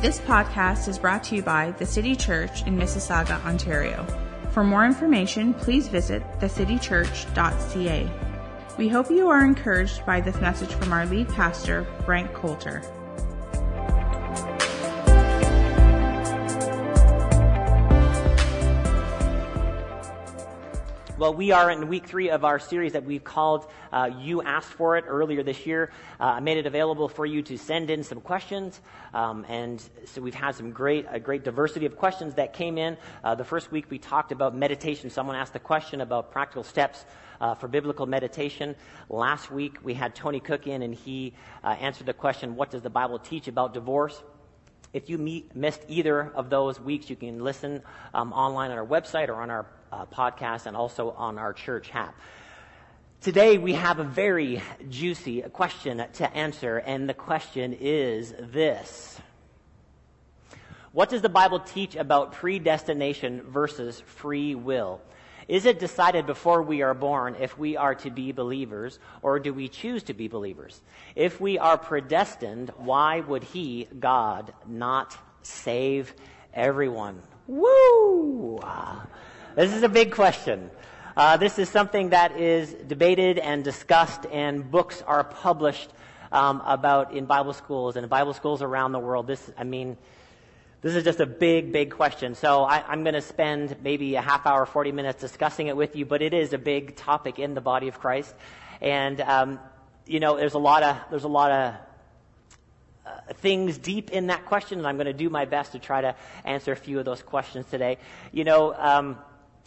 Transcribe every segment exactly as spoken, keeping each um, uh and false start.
This podcast is brought to you by The City Church in Mississauga, Ontario. For more information, please visit the city church dot c a. We hope you are encouraged by this message from our lead pastor, Frank Coulter. Well, we are in week three of our series that we've called uh, You Asked For It earlier this year. Uh, I made it available for you to send in some questions. Um, and so we've had some great, a great diversity of questions that came in. Uh, the first week we talked about meditation. Someone asked a question about practical steps Uh, for biblical meditation. Last week we had Tony Cook in, and he uh, answered the question, what does the Bible teach about divorce? If you meet, missed either of those weeks, you can listen um, online on our website or on our uh, podcast, and also on our church app. Today we have a very juicy question to answer, and the question is this: what does the Bible teach about predestination versus free will? Is it decided before we are born if we are to be believers, or do we choose to be believers? If we are predestined, why would he, God, not save everyone? Woo! This is a big question. Uh, this is something that is debated and discussed, and books are published um, about in Bible schools and in Bible schools around the world. This, I mean... This is just a big, big question. So I, I'm going to spend maybe a half hour, forty minutes discussing it with you, but it is a big topic in the body of Christ. And, um, you know, there's a lot of, there's a lot of uh, things deep in that question, and I'm going to do my best to try to answer a few of those questions today. You know, um,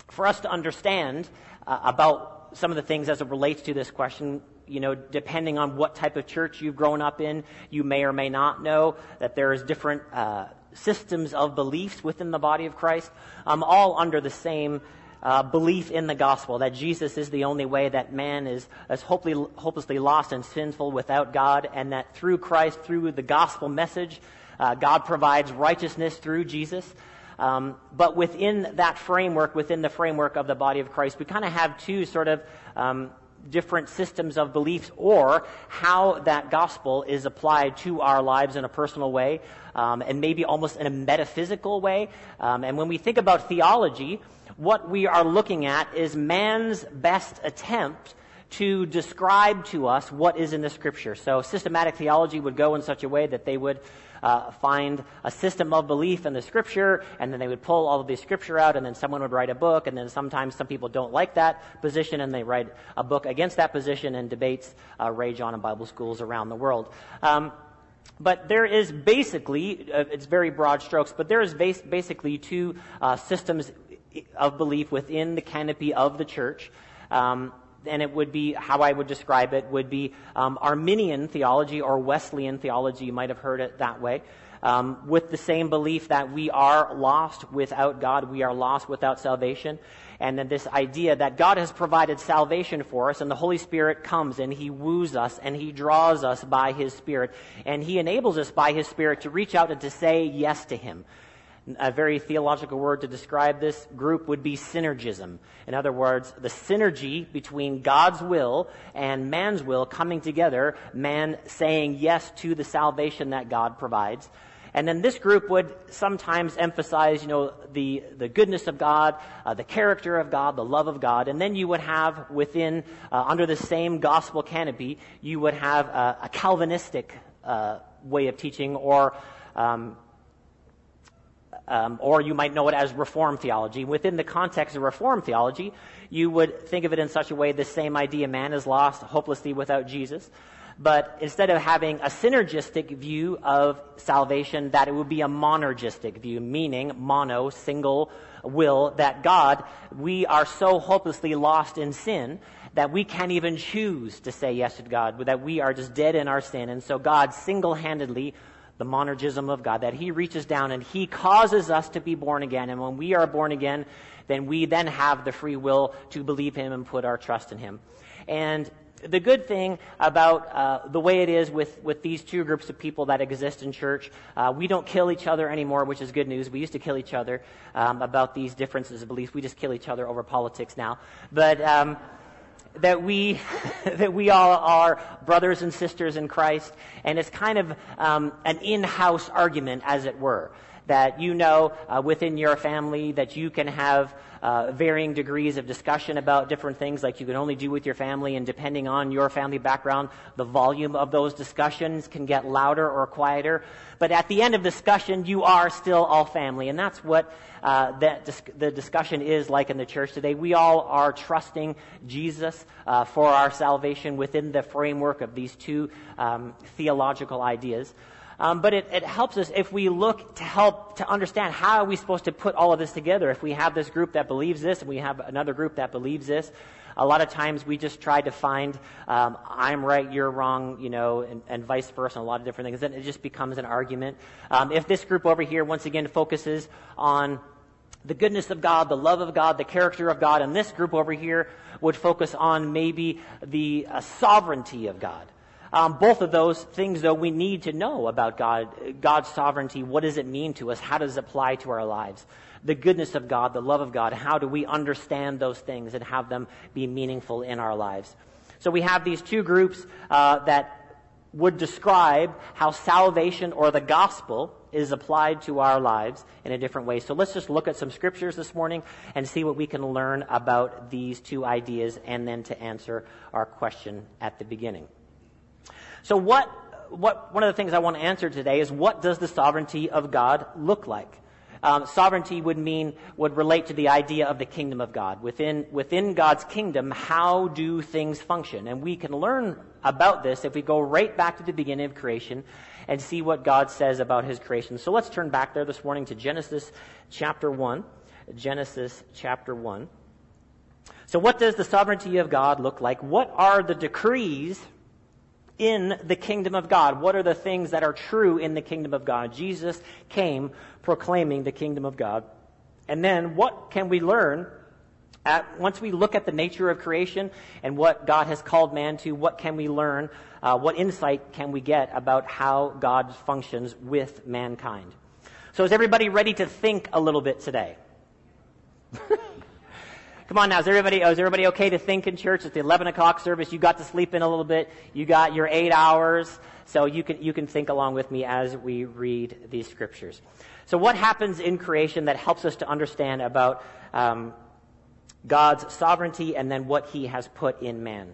for us to understand uh, about some of the things as it relates to this question, you know, depending on what type of church you've grown up in, you may or may not know that there is different uh systems of beliefs within the body of Christ, um, all under the same uh, belief in the gospel, that Jesus is the only way, that man is, is hopefully, hopelessly lost and sinful without God, and that through Christ, through the gospel message, uh, God provides righteousness through Jesus. Um, but within that framework, within the framework of the body of Christ, we kind of have two sort of um, different systems of beliefs, or how that gospel is applied to our lives in a personal way, um, and maybe almost in a metaphysical way. Um, and when we think about theology, what we are looking at is man's best attempt to describe to us what is in the Scripture. So systematic theology would go in such a way that they would Uh, find a system of belief in the Scripture, and then they would pull all of the Scripture out, and then someone would write a book, and then sometimes some people don't like that position, and they write a book against that position, and debates uh, rage on in Bible schools around the world. Um, but there is basically, uh, it's very broad strokes, but there is bas- basically two uh, systems of belief within the canopy of the church. Um, And it would be, how I would describe it, would be um, Arminian theology or Wesleyan theology. You might have heard it that way. Um, with the same belief that we are lost without God, we are lost without salvation. And then this idea that God has provided salvation for us, and the Holy Spirit comes and he woos us and he draws us by his Spirit. And he enables us by his Spirit to reach out and to say yes to him. A very theological word to describe this group would be synergism. In other words, the synergy between God's will and man's will coming together, man saying yes to the salvation that God provides. And then this group would sometimes emphasize, you know, the, the goodness of God, uh, the character of God, the love of God. And then you would have within, uh, under the same gospel canopy, you would have a, a Calvinistic uh, way of teaching, or um Um, or you might know it as Reformed theology. Within the context of Reformed theology, you would think of it in such a way, the same idea, man is lost hopelessly without Jesus. But instead of having a synergistic view of salvation, that it would be a monergistic view, meaning mono, single will, that God, we are so hopelessly lost in sin that we can't even choose to say yes to God, that we are just dead in our sin. And so God single-handedly, the monergism of God, that he reaches down and he causes us to be born again. And when we are born again, then we then have the free will to believe him and put our trust in him. And the good thing about uh, the way it is with, with these two groups of people that exist in church, uh, we don't kill each other anymore, which is good news. We used to kill each other um, about these differences of belief. We just kill each other over politics now. But um, that we that we all are brothers and sisters in Christ, and it's kind of um, an in-house argument, as it were, that you know uh, within your family that you can have uh, varying degrees of discussion about different things like you can only do with your family, and depending on your family background, the volume of those discussions can get louder or quieter. But at the end of discussion, you are still all family, and that's what uh, that dis- the discussion is like in the church today. We all are trusting Jesus uh, for our salvation within the framework of these two um, theological ideas. Um, but it, it helps us if we look to help to understand how are we supposed to put all of this together. If we have this group that believes this and we have another group that believes this, a lot of times we just try to find um, I'm right, you're wrong, you know, and, and vice versa, and a lot of different things. Then it just becomes an argument. Um, if this group over here once again focuses on the goodness of God, the love of God, the character of God, and this group over here would focus on maybe the uh, sovereignty of God. Um, both of those things, though, we need to know about God, God's sovereignty. What does it mean to us? How does it apply to our lives? The goodness of God, the love of God, how do we understand those things and have them be meaningful in our lives? So we have these two groups uh, that would describe how salvation or the gospel is applied to our lives in a different way. So let's just look at some scriptures this morning and see what we can learn about these two ideas, and then to answer our question at the beginning. So what, what, one of the things I want to answer today is, what does the sovereignty of God look like? Um, sovereignty would mean, would relate to the idea of the kingdom of God. Within, within God's kingdom, how do things function? And we can learn about this if we go right back to the beginning of creation and see what God says about his creation. So let's turn back there this morning to Genesis chapter one. Genesis chapter one. So what does the sovereignty of God look like? What are the decrees in the kingdom of God? What are the things that are true in the kingdom of God? Jesus came proclaiming the kingdom of God. And then what can we learn at, once we look at the nature of creation and what God has called man to? What can we learn? Uh, what insight can we get about how God functions with mankind? So is everybody ready to think a little bit today? Come on now, is everybody, is everybody okay to think in church? It's the eleven o'clock service. You got to sleep in a little bit. You got your eight hours. So you can, you can think along with me as we read these scriptures. So what happens in creation that helps us to understand about um, God's sovereignty and then what he has put in man?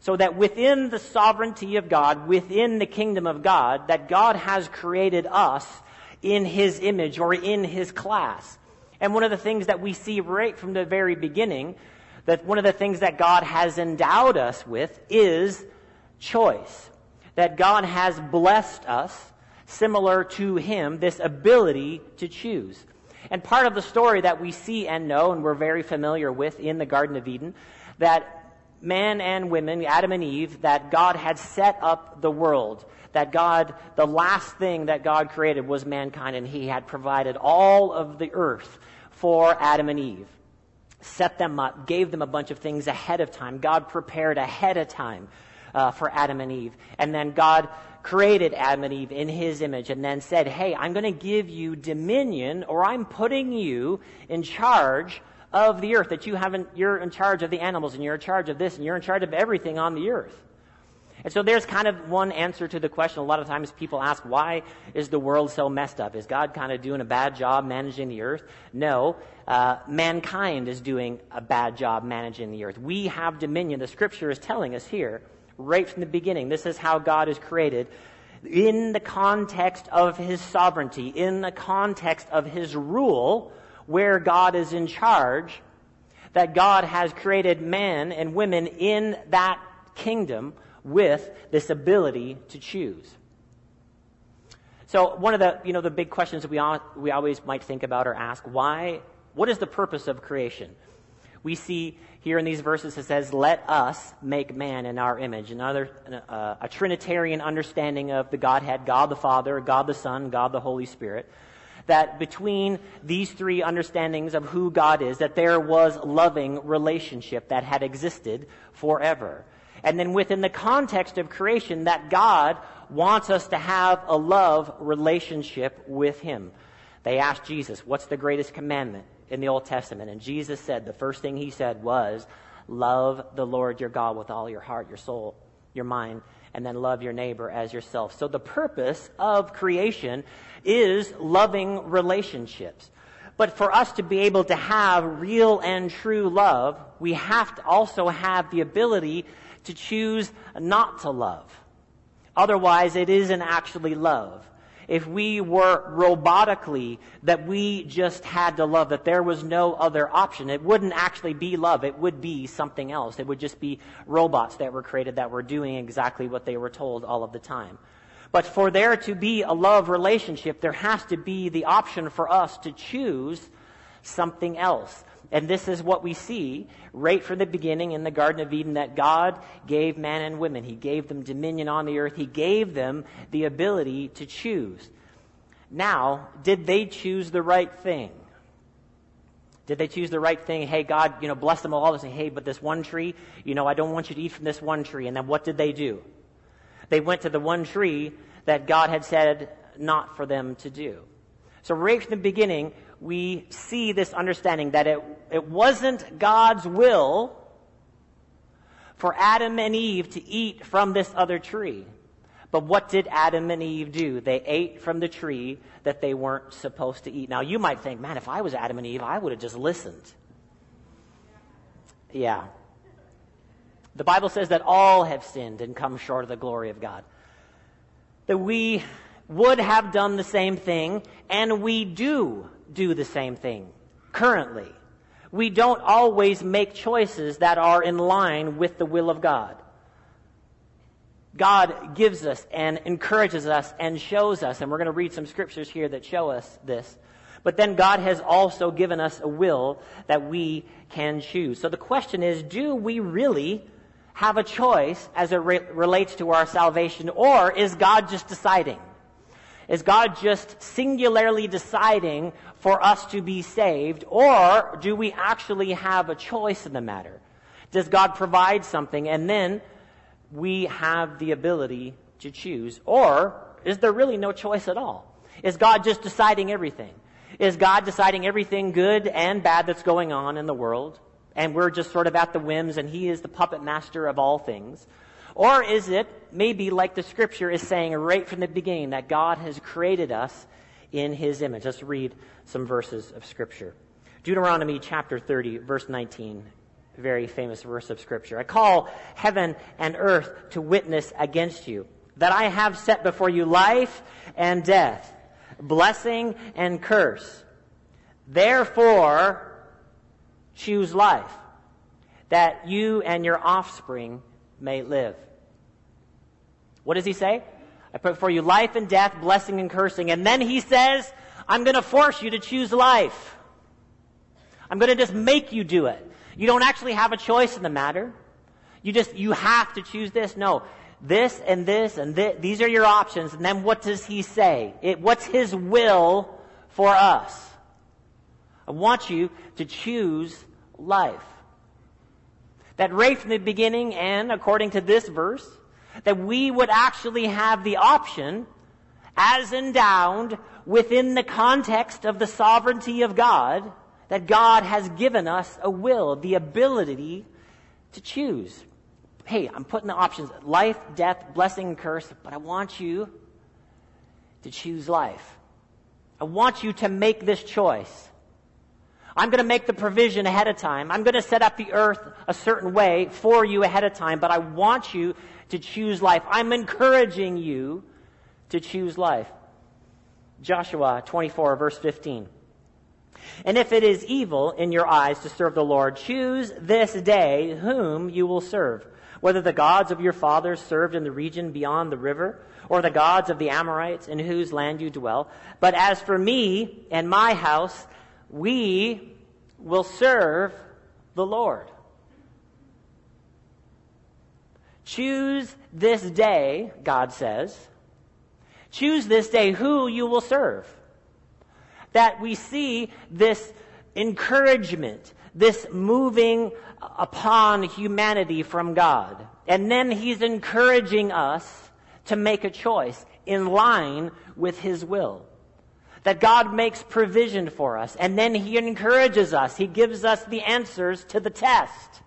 So that within the sovereignty of God, within the kingdom of God, that God has created us in his image or in his class. And one of the things that we see right from the very beginning, that one of the things that God has endowed us with is choice. That God has blessed us, similar to him, this ability to choose. And part of the story that we see and know and we're very familiar with in the Garden of Eden, that man and women, Adam and Eve, that God had set up the world, that God, the last thing that God created was mankind, and he had provided all of the earth for Adam and Eve, set them up, gave them a bunch of things ahead of time. God prepared ahead of time uh, for Adam and Eve, and then God created Adam and Eve in his image and then said, "Hey, I'm going to give you dominion, or I'm putting you in charge of the earth, that you haven't, you're in charge of the animals, and you're in charge of this, and you're in charge of everything on the earth." And so there's kind of one answer to the question. A lot of times people ask, why is the world so messed up? Is God kind of doing a bad job managing the earth? No, uh, mankind is doing a bad job managing the earth. We have dominion. The scripture is telling us here, right from the beginning, this is how God is created in the context of his sovereignty, in the context of his rule, where God is in charge, that God has created man and women in that kingdom with this ability to choose. So one of the, you know, the big questions that we all, we always might think about or ask, why, what is the purpose of creation? We see here in these verses, it says, let us make man in our image. Another uh, a Trinitarian understanding of the Godhead, God the Father, God the Son, God the Holy Spirit. That between these three understandings of who God is, that there was loving relationship that had existed forever. And then within the context of creation, that God wants us to have a love relationship with him. They asked Jesus, what's the greatest commandment in the Old Testament? And Jesus said, the first thing he said was, love the Lord your God with all your heart, your soul, your mind, and then love your neighbor as yourself. So the purpose of creation is loving relationships. But for us to be able to have real and true love, we have to also have the ability to choose not to love. Otherwise, it isn't actually love. If we were robotically, that we just had to love, that there was no other option, it wouldn't actually be love. It would be something else. It would just be robots that were created that were doing exactly what they were told all of the time. But for there to be a love relationship, there has to be the option for us to choose something else. And this is what we see right from the beginning in the Garden of Eden, that God gave man and women. He gave them dominion on the earth. He gave them the ability to choose. Now, did they choose the right thing? Did they choose the right thing? Hey, God, you know, bless them all and say, hey, but this one tree, you know, I don't want you to eat from this one tree. And then what did they do? They went to the one tree that God had said not for them to do. So right from the beginning, we see this understanding that it, it wasn't God's will for Adam and Eve to eat from this other tree. But what did Adam and Eve do? They ate from the tree that they weren't supposed to eat. Now, you might think, man, if I was Adam and Eve, I would have just listened. Yeah. The Bible says that all have sinned and come short of the glory of God. That we would have done the same thing, and we do do the same thing currently. We don't always make choices that are in line with the will of God. God gives us and encourages us and shows us, and we're going to read some scriptures here that show us this. But then God has also given us a will that we can choose. So the question is, do we really have a choice as it re- relates to our salvation, or is God just deciding? Is God just singularly deciding for us to be saved, or do we actually have a choice in the matter? Does God provide something, and then we have the ability to choose, or is there really no choice at all? Is God just deciding everything? Is God deciding everything good and bad that's going on in the world, and we're just sort of at the whims, and he is the puppet master of all things? Or is it maybe like the scripture is saying right from the beginning, that God has created us in his image? Let's read some verses of scripture. Deuteronomy chapter thirty, verse nineteen, very famous verse of scripture. I call heaven and earth to witness against you, that I have set before you life and death, blessing and curse. Therefore, choose life, that you and your offspring may live. What does he say? I put before you life and death, blessing and cursing. And then he says, I'm going to force you to choose life. I'm going to just make you do it. You don't actually have a choice in the matter. You just, you have to choose this. No, this and this and this, these are your options. And then what does he say? It, what's his will for us? I want you to choose life. That right from the beginning, and according to this verse, that we would actually have the option, as endowed within the context of the sovereignty of God, that God has given us a will, the ability to choose. Hey, I'm putting the options, life, death, blessing, and curse, but I want you to choose life. I want you to make this choice. I'm going to make the provision ahead of time. I'm going to set up the earth a certain way for you ahead of time, but I want you to choose life. I'm encouraging you to choose life. Joshua twenty-four, verse fifteen. And if it is evil in your eyes to serve the Lord, choose this day whom you will serve, whether the gods of your fathers served in the region beyond the river, or the gods of the Amorites in whose land you dwell. But as for me and my house, we will serve the Lord. Choose this day, God says. Choose this day who you will serve. That we see this encouragement, this moving upon humanity from God. And then he's encouraging us to make a choice in line with his will. That God makes provision for us. And then he encourages us. He gives us the answers to the test.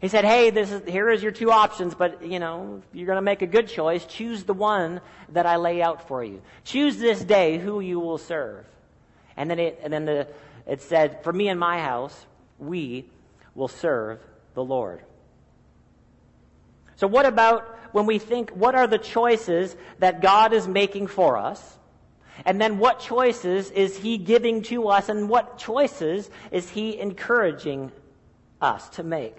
He said, hey, this is, here is your two options, but, you know, if you're going to make a good choice, choose the one that I lay out for you. Choose this day who you will serve. And then it, and then the, it said, for me and my house, we will serve the Lord. So what about when we think, what are the choices that God is making for us? And then what choices is he giving to us, and what choices is he encouraging us to make?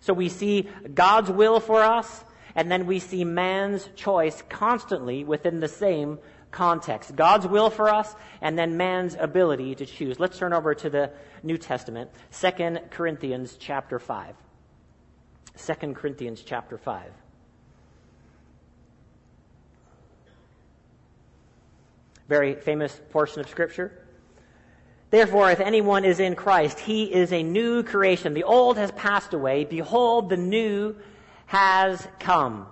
So we see God's will for us, and then we see man's choice constantly within the same context. God's will for us, and then man's ability to choose. Let's turn over to the New Testament, Second Corinthians chapter five. Second Corinthians chapter five. Very famous portion of Scripture. Therefore, if anyone is in Christ, he is a new creation. The old has passed away. Behold, the new has come.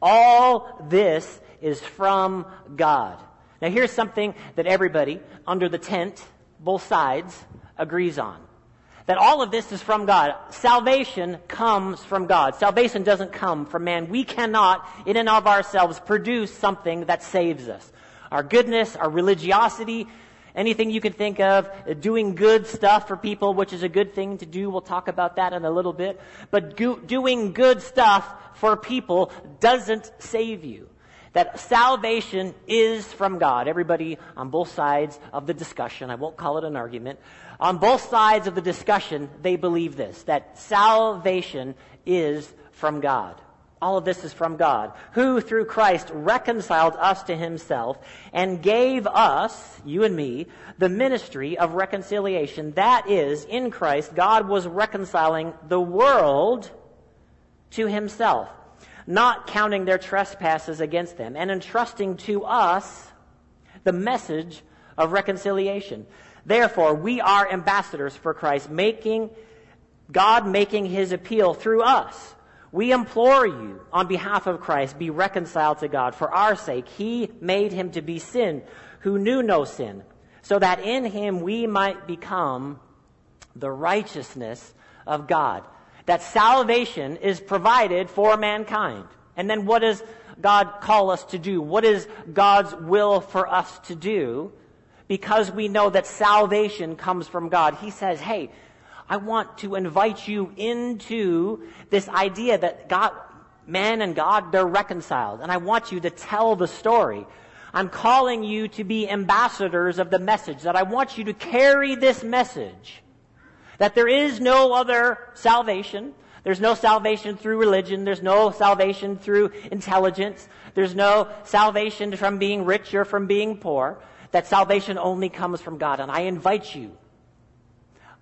All this is from God. Now, here's something that everybody under the tent, both sides, agrees on. That all of this is from God. Salvation comes from God. Salvation doesn't come from man. We cannot, in and of ourselves, produce something that saves us. Our goodness, our religiosity, anything you can think of, doing good stuff for people, which is a good thing to do. We'll talk about that in a little bit. But go- doing good stuff for people doesn't save you. That salvation is from God. Everybody on both sides of the discussion, I won't call it an argument, on both sides of the discussion, they believe this, that salvation is from God. All of this is from God, who through Christ reconciled us to himself and gave us, you and me, the ministry of reconciliation. That is, in Christ, God was reconciling the world to himself, not counting their trespasses against them, and entrusting to us the message of reconciliation. Therefore, we are ambassadors for Christ, making God making his appeal through us. We implore you, on behalf of Christ, be reconciled to God. For our sake, he made him to be sin, who knew no sin, so that in him we might become the righteousness of God. That salvation is provided for mankind. And then what does God call us to do? What is God's will for us to do? Because we know that salvation comes from God. He says, hey, I want to invite you into this idea that God, man and God, they're reconciled. And I want you to tell the story. I'm calling you to be ambassadors of the message, that I want you to carry this message, that there is no other salvation. There's no salvation through religion. There's no salvation through intelligence. There's no salvation from being rich or from being poor. That salvation only comes from God. And I invite you.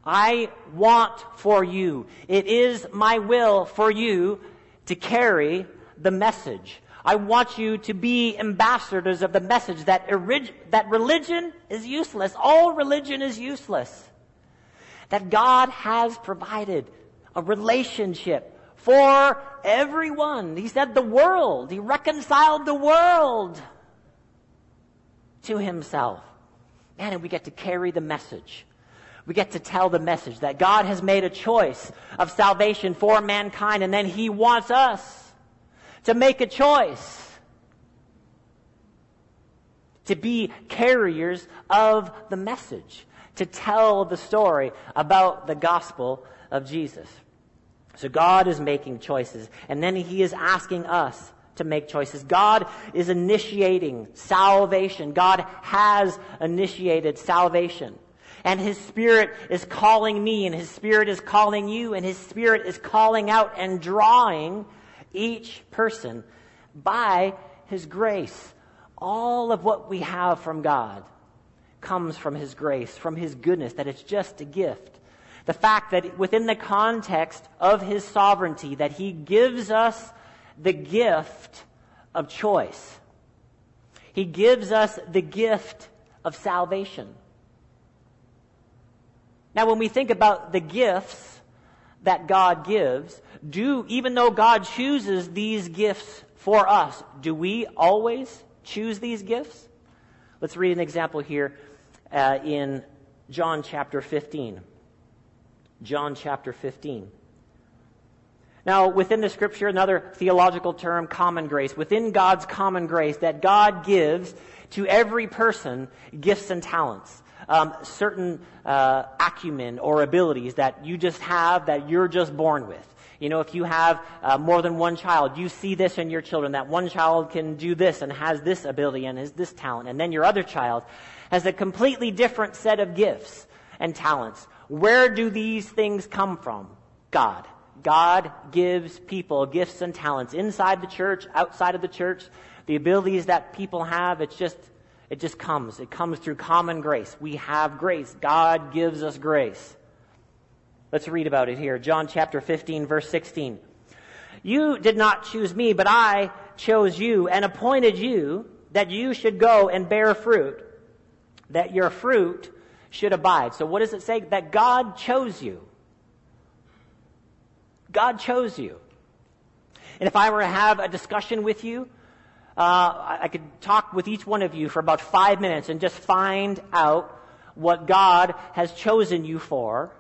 I want for you. It is my will for you to carry the message. I want you to be ambassadors of the message that, orig- that religion is useless. All religion is useless. That God has provided a relationship for everyone. He said the world. He reconciled the world to himself. Man, and we get to carry the message. We get to tell the message that God has made a choice of salvation for mankind, and then he wants us to make a choice to be carriers of the message, to tell the story about the gospel of Jesus. So God is making choices, and then he is asking us to make choices. God is initiating salvation. God has initiated salvation. And his Spirit is calling me, and his Spirit is calling you, and his Spirit is calling out and drawing each person by his grace. All of what we have from God comes from his grace, from his goodness, that it's just a gift. The fact that within the context of his sovereignty, that he gives us the gift of choice. He gives us the gift of salvation. Now, when we think about the gifts that God gives, do, even though God chooses these gifts for us, do we always choose these gifts? Let's read an example here uh, in John chapter fifteen. John chapter fifteen. Now, within the Scripture, another theological term, common grace. Within God's common grace, that God gives to every person gifts and talents, um, certain uh, acumen or abilities that you just have, that you're just born with. You know, if you have uh, more than one child, you see this in your children, that one child can do this and has this ability and has this talent. And then your other child has a completely different set of gifts and talents. Where do these things come from? God. God gives people gifts and talents inside the church, outside of the church, the abilities that people have. It's just, it just comes. It comes through common grace. We have grace. God gives us grace. Let's read about it here. John chapter fifteen, verse sixteen. You did not choose me, but I chose you and appointed you that you should go and bear fruit, that your fruit should abide. So what does it say? That God chose you. God chose you. And if I were to have a discussion with you, uh, I could talk with each one of you for about five minutes and just find out what God has chosen you for,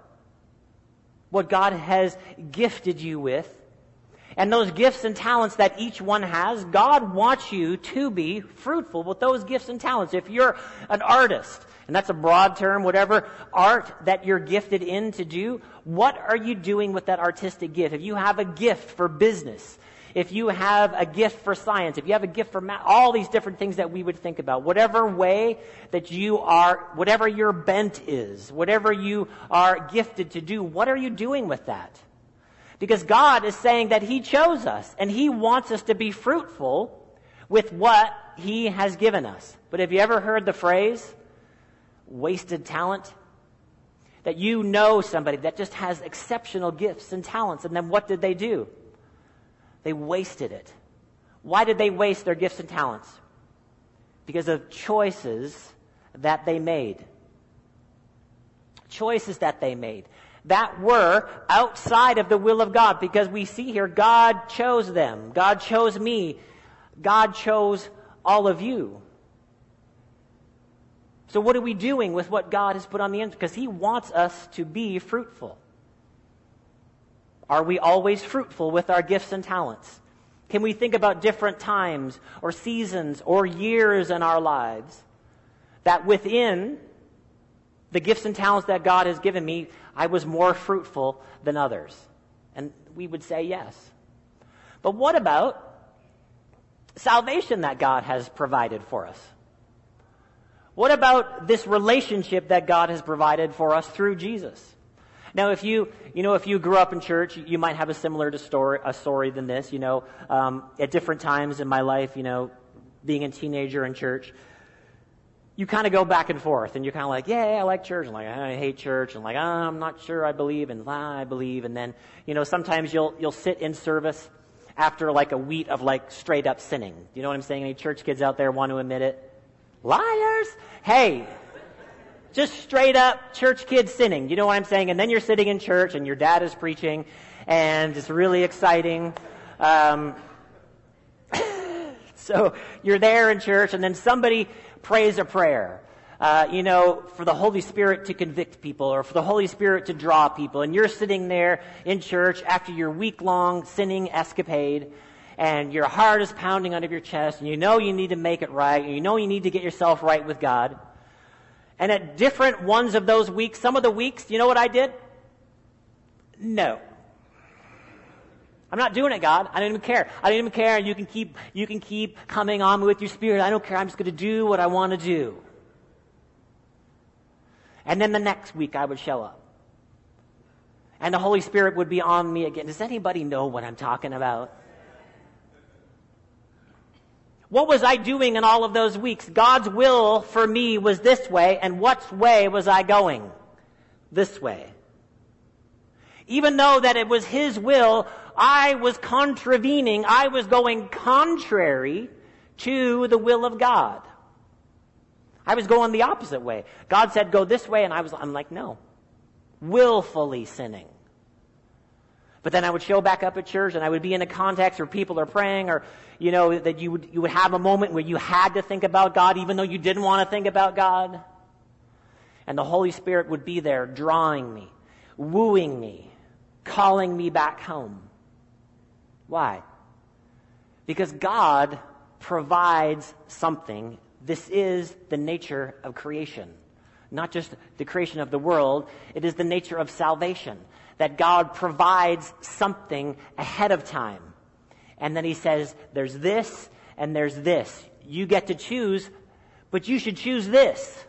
what God has gifted you with, and those gifts and talents that each one has. God wants you to be fruitful with those gifts and talents. If you're an artist, and that's a broad term, whatever art that you're gifted in to do, what are you doing with that artistic gift? If you have a gift for business, if you have a gift for science, if you have a gift for math, all these different things that we would think about, whatever way that you are, whatever your bent is, whatever you are gifted to do, what are you doing with that? Because God is saying that He chose us and He wants us to be fruitful with what He has given us. But have you ever heard the phrase, wasted talent? That you know somebody that just has exceptional gifts and talents, and then what did they do? They wasted it. Why did they waste their gifts and talents? Because of choices that they made. Choices that they made. That were outside of the will of God, because we see here God chose them. God chose me. God chose all of you. So what are we doing with what God has put on the end? Because He wants us to be fruitful. Are we always fruitful with our gifts and talents? Can we think about different times or seasons or years in our lives that within the gifts and talents that God has given me, I was more fruitful than others? And we would say yes. But what about salvation that God has provided for us? What about this relationship that God has provided for us through Jesus? Now, if you, you know, if you grew up in church, you might have a similar story, a story than this, you know, um, at different times in my life, you know, being a teenager in church, you kind of go back and forth, and you're kind of like, yeah, I like church, and like, I hate church, and like, oh, I'm not sure I believe, and ah, I believe, and then, you know, sometimes you'll you'll sit in service after like a week of like straight up sinning. You know what I'm saying? Any church kids out there want to admit it? Liars! Hey, just straight up church kids sinning. You know what I'm saying? And then you're sitting in church, and your dad is preaching, and it's really exciting. Um, so you're there in church, and then somebody prays a prayer, uh, you know, for the Holy Spirit to convict people or for the Holy Spirit to draw people. And you're sitting there in church after your week-long sinning escapade, and your heart is pounding under your chest, and you know you need to make it right, and you know you need to get yourself right with God. And at different ones of those weeks, some of the weeks, you know what I did? No. I'm not doing it, God. I don't even care. I don't even care. You can keep, you can keep coming on with your spirit. I don't care. I'm just going to do what I want to do. And then the next week I would show up, and the Holy Spirit would be on me again. Does anybody know what I'm talking about? What was I doing in all of those weeks? God's will for me was this way, and what way was I going? This way. even though that it was his will, I was contravening, I was going contrary to the will of God. I was going the opposite way. God said, go this way, and I was, I'm like, no. Willfully sinning. But then I would show back up at church, and I would be in a context where people are praying, or, you know, that you would you would have a moment where you had to think about God, even though you didn't want to think about God. And the Holy Spirit would be there, drawing me, wooing me, calling me back home. Why? Because God provides something. This is the nature of creation. Not just the creation of the world, it is the nature of salvation. That God provides something ahead of time. And then he says, there's this and there's this. You get to choose, but you should choose this.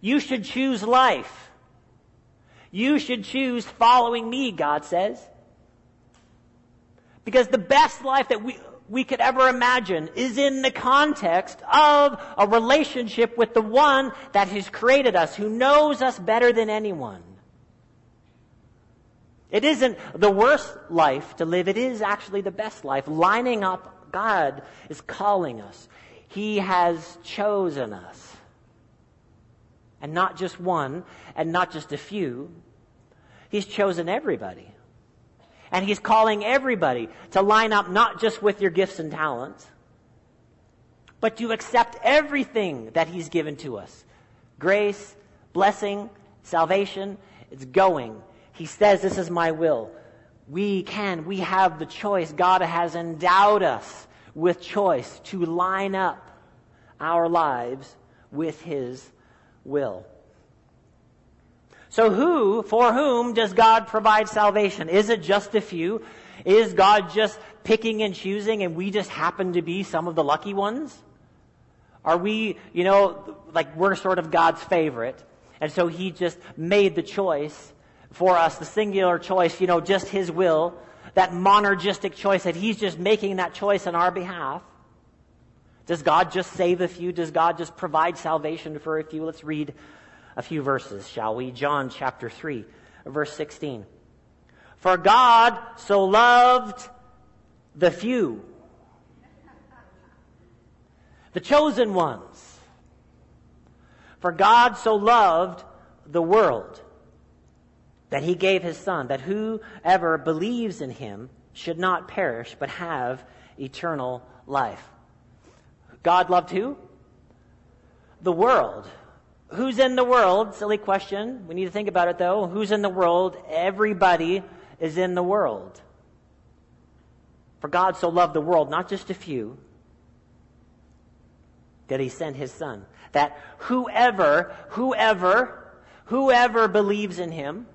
You should choose life. You should choose following me, God says. Because the best life that we we could ever imagine is in the context of a relationship with the one that has created us, who knows us better than anyone. It isn't the worst life to live. It is actually the best life. Lining up, God is calling us. He has chosen us. And not just one, and not just a few. He's chosen everybody. And he's calling everybody to line up not just with your gifts and talents, but to accept everything that he's given to us. Grace, blessing, salvation, it's going. He says, this is my will. We can, we have the choice. God has endowed us with choice to line up our lives with his will. So who, for whom does God provide salvation? Is it just a few? Is God just picking and choosing and we just happen to be some of the lucky ones? Are we, you know, like we're sort of God's favorite, and so he just made the choice for us, the singular choice, you know, just his will, that monergistic choice that he's just making that choice on our behalf. Does God just save a few? Does God just provide salvation for a few? Let's read a few verses, shall we? John chapter three, verse sixteen. For God so loved the few, the chosen ones. For God so loved the world, that he gave his son, that whoever believes in him should not perish, but have eternal life. God loved who? The world. Who's in the world? Silly question. We need to think about it, though. Who's in the world? Everybody is in the world. For God so loved the world, not just a few, that he sent his son, that whoever, whoever, whoever believes in him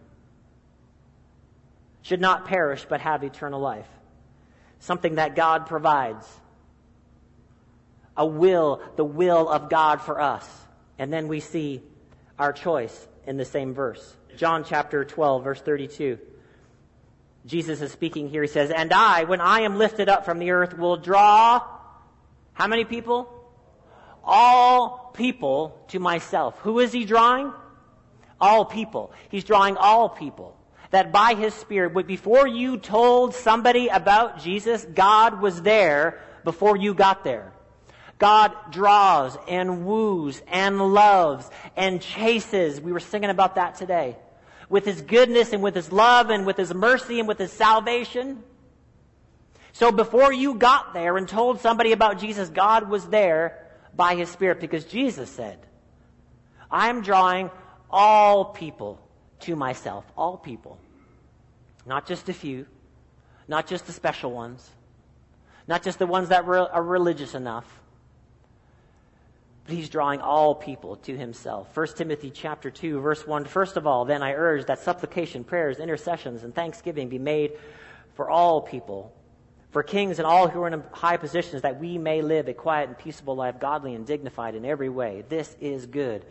should not perish, but have eternal life. Something that God provides. A will, the will of God for us. And then we see our choice in the same verse. John chapter twelve, verse thirty-two. Jesus is speaking here. He says, and I, when I am lifted up from the earth, will draw, how many people? All people to myself. Who is he drawing? All people. He's drawing all people. That by his Spirit, before you told somebody about Jesus, God was there before you got there. God draws and woos and loves and chases. We were singing about that today. With his goodness and with his love and with his mercy and with his salvation. So before you got there and told somebody about Jesus, God was there by his Spirit, because Jesus said, I'm drawing all people to myself, all people. Not just a few, not just the special ones, not just the ones that re- are religious enough, but he's drawing all people to himself. First Timothy chapter two, verse one, first of all, then I urge that supplication, prayers, intercessions, and thanksgiving be made for all people, for kings and all who are in high positions, that we may live a quiet and peaceable life, godly and dignified in every way. This is good,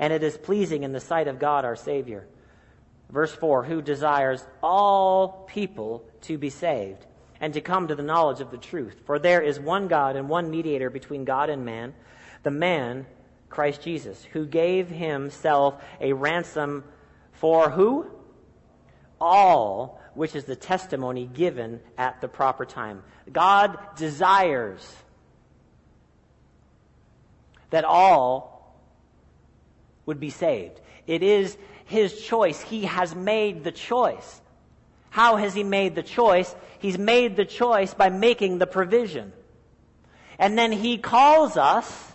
and it is pleasing in the sight of God our Savior. Verse four, who desires all people to be saved and to come to the knowledge of the truth. For there is one God and one mediator between God and man, the man, Christ Jesus, who gave himself a ransom for who? all which is the testimony given at the proper time. God desires that all would be saved. It is His choice. He has made the choice. How has He made the choice? He's made the choice by making the provision. And then He calls us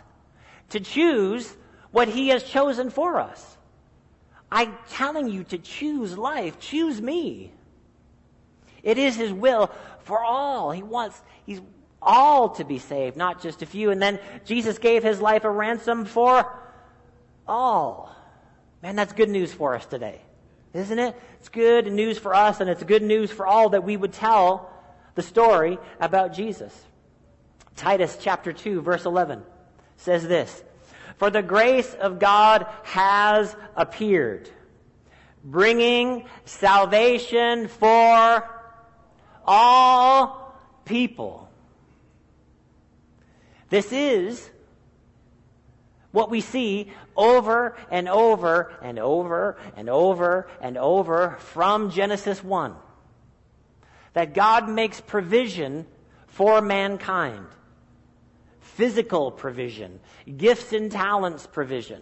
to choose what He has chosen for us. I'm telling you to choose life. Choose me. It is His will for all. He wants He's all to be saved, not just a few. And then Jesus gave His life a ransom for all. Man, that's good news for us today, isn't it? It's good news for us, and it's good news for all that we would tell the story about Jesus. Titus chapter two, verse eleven says this, "For the grace of God has appeared, bringing salvation for all people." This is what we see over and over and over and over and over from Genesis one. That God makes provision for mankind. Physical provision, gifts and talents provision.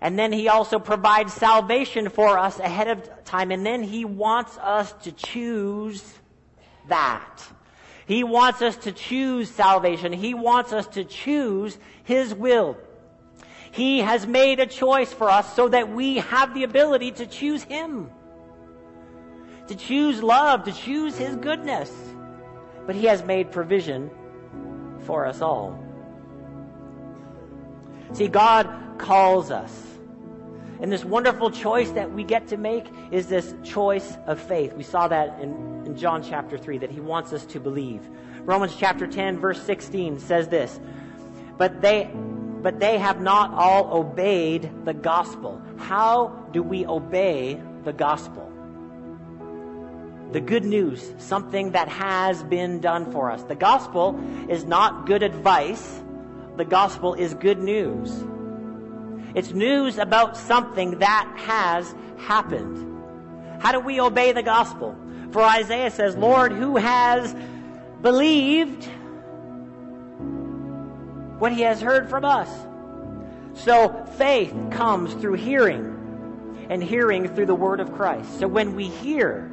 And then He also provides salvation for us ahead of time. And then He wants us to choose that. He wants us to choose salvation. He wants us to choose His will. He has made a choice for us so that we have the ability to choose Him, to choose love, to choose His goodness. But He has made provision for us all. See, God calls us. And this wonderful choice that we get to make is this choice of faith. We saw that in, in John chapter three, that He wants us to believe. Romans chapter ten, verse sixteen says this, But they but they have not all obeyed the gospel. How do we obey the gospel? The good news, something that has been done for us. The gospel is not good advice. The gospel is good news. It's news about something that has happened. How do we obey the gospel? For Isaiah says, Lord, who has believed what He has heard from us? So faith comes through hearing, and hearing through the word of Christ. So when we hear,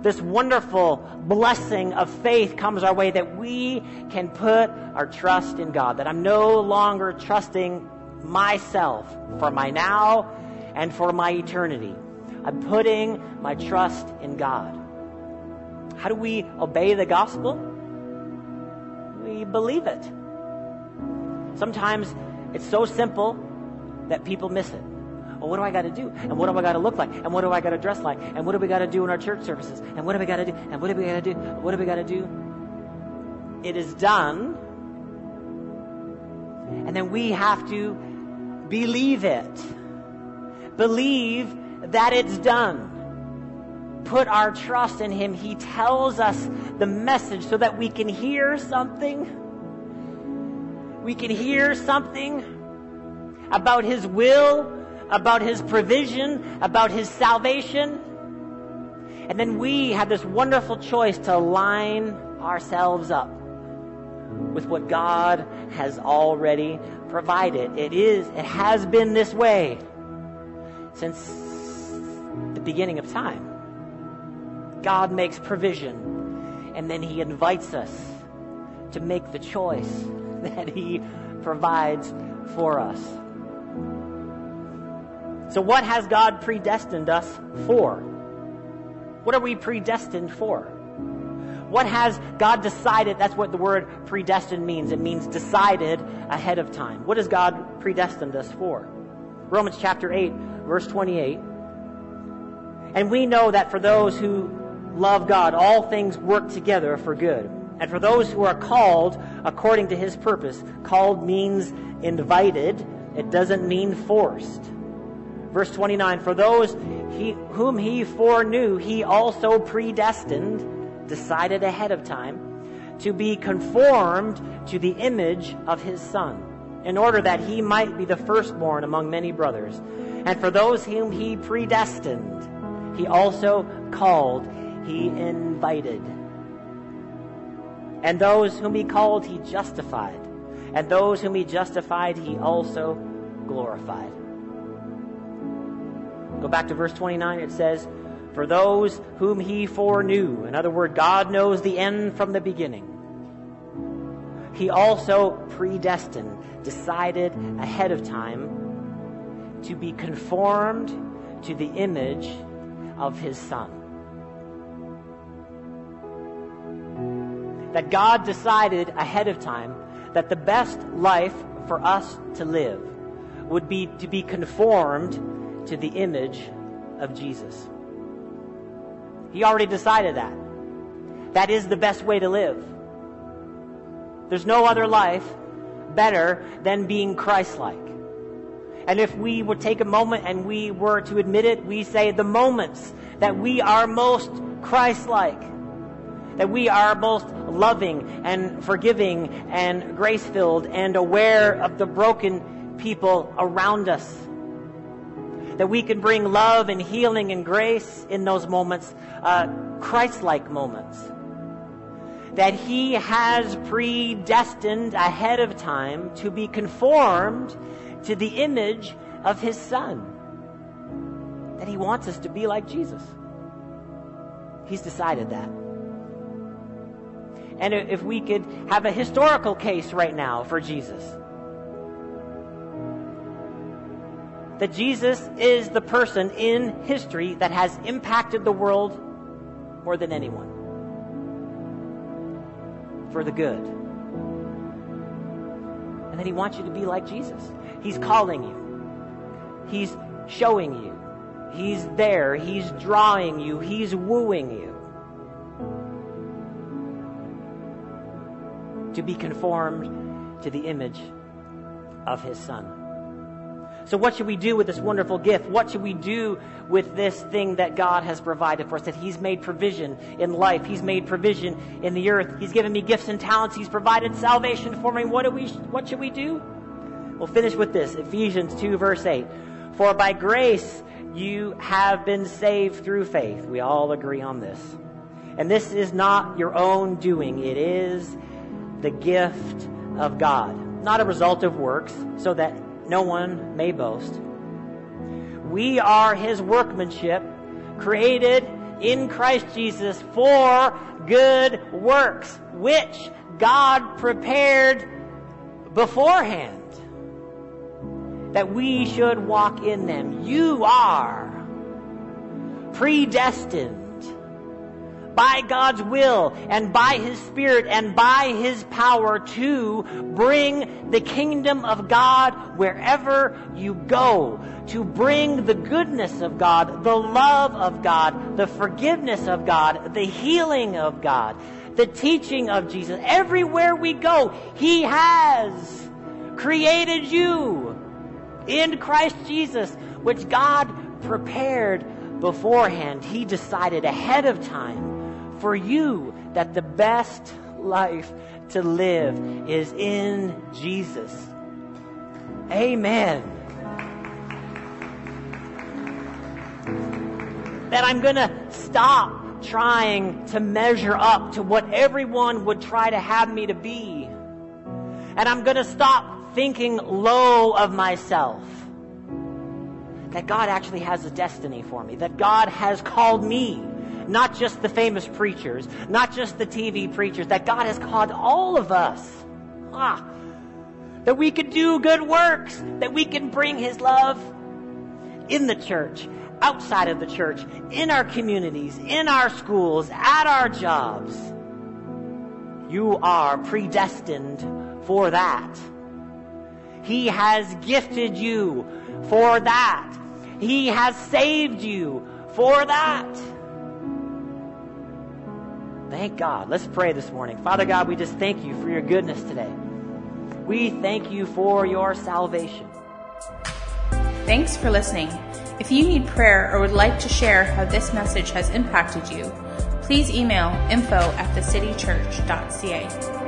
this wonderful blessing of faith comes our way, that we can put our trust in God, that I'm no longer trusting myself for my now and for my eternity. I'm putting my trust in God. How do we obey the gospel? We believe it. Sometimes it's so simple that people miss it. Well, what do I got to do? And what do I got to look like? And what do I got to dress like? And what do we got to do in our church services? And what do we got to do? And what do we got to do? And what do we got to do? It is done. And then we have to believe it. Believe that it's done. Put our trust in Him. He tells us the message so that we can hear something. We can hear something about His will, about His provision, about His salvation. And then we have this wonderful choice to line ourselves up with what God has already provided. It is, it has been this way since the beginning of time. God makes provision, and then He invites us to make the choice that He provides for us. So what has God predestined us for? What are we predestined for? What has God decided? That's what the word predestined means. It means decided ahead of time. What has God predestined us for? Romans chapter eight, verse twenty-eight. And we know that for those who love God, all things work together for good. And for those who are called according to His purpose. Called means invited. It doesn't mean forced. Verse twenty-nine, for those he, whom He foreknew, He also predestined, decided ahead of time, to be conformed to the image of His Son, in order that He might be the firstborn among many brothers. And for those whom He predestined, He also called. He invited. And those whom he called, he justified. And those whom he justified, he also glorified. Go back to verse twenty-nine. It says, for those whom he foreknew. In other words, God knows the end from the beginning. He also predestined, decided ahead of time to be conformed to the image of his Son. That God decided ahead of time that the best life for us to live would be to be conformed to the image of Jesus. He already decided that. That is the best way to live. There's no other life better than being Christ-like. And if we would take a moment and we were to admit it, we say the moments that we are most Christ-like, that we are most loving and forgiving and grace-filled and aware of the broken people around us. That we can bring love and healing and grace in those moments, uh, Christ-like moments. That he has predestined ahead of time to be conformed to the image of his Son. That he wants us to be like Jesus. He's decided that. And if we could have a historical case right now for Jesus. That Jesus is the person in history that has impacted the world more than anyone. For the good. And then he wants you to be like Jesus. He's calling you. He's showing you. He's there. He's drawing you. He's wooing you. To be conformed to the image of his Son. So what should we do with this wonderful gift? What should we do with this thing that God has provided for us, that he's made provision in life? He's made provision in the earth. He's given me gifts and talents. He's provided salvation for me. What do we? What should we do? We'll finish with this. Ephesians two, verse eight. For by grace you have been saved through faith. We all agree on this. And this is not your own doing. It is the gift of God, not a result of works, so that no one may boast. We are his workmanship, created in Christ Jesus for good works, which God prepared beforehand, that we should walk in them. You are predestined by God's will and by his Spirit and by his power to bring the kingdom of God wherever you go, to bring the goodness of God, the love of God, the forgiveness of God, the healing of God, the teaching of Jesus. Everywhere we go, he has created you in Christ Jesus, which God prepared beforehand. He decided ahead of time for you that the best life to live is in Jesus. Amen. That I'm going to stop trying to measure up to what everyone would try to have me to be. And I'm going to stop thinking low of myself. That God actually has a destiny for me. That God has called me. Not just the famous preachers, not just the T V preachers, that God has called all of us. Ah, that we could do good works, that we can bring his love in the church, outside of the church, in our communities, in our schools, at our jobs. You are predestined for that. He has gifted you for that. He has saved you for that. Thank God. Let's pray this morning. Father God, we just thank you for your goodness today. We thank you for your salvation. Thanks for listening. If you need prayer or would like to share how this message has impacted you, please email info at the city church dot c a.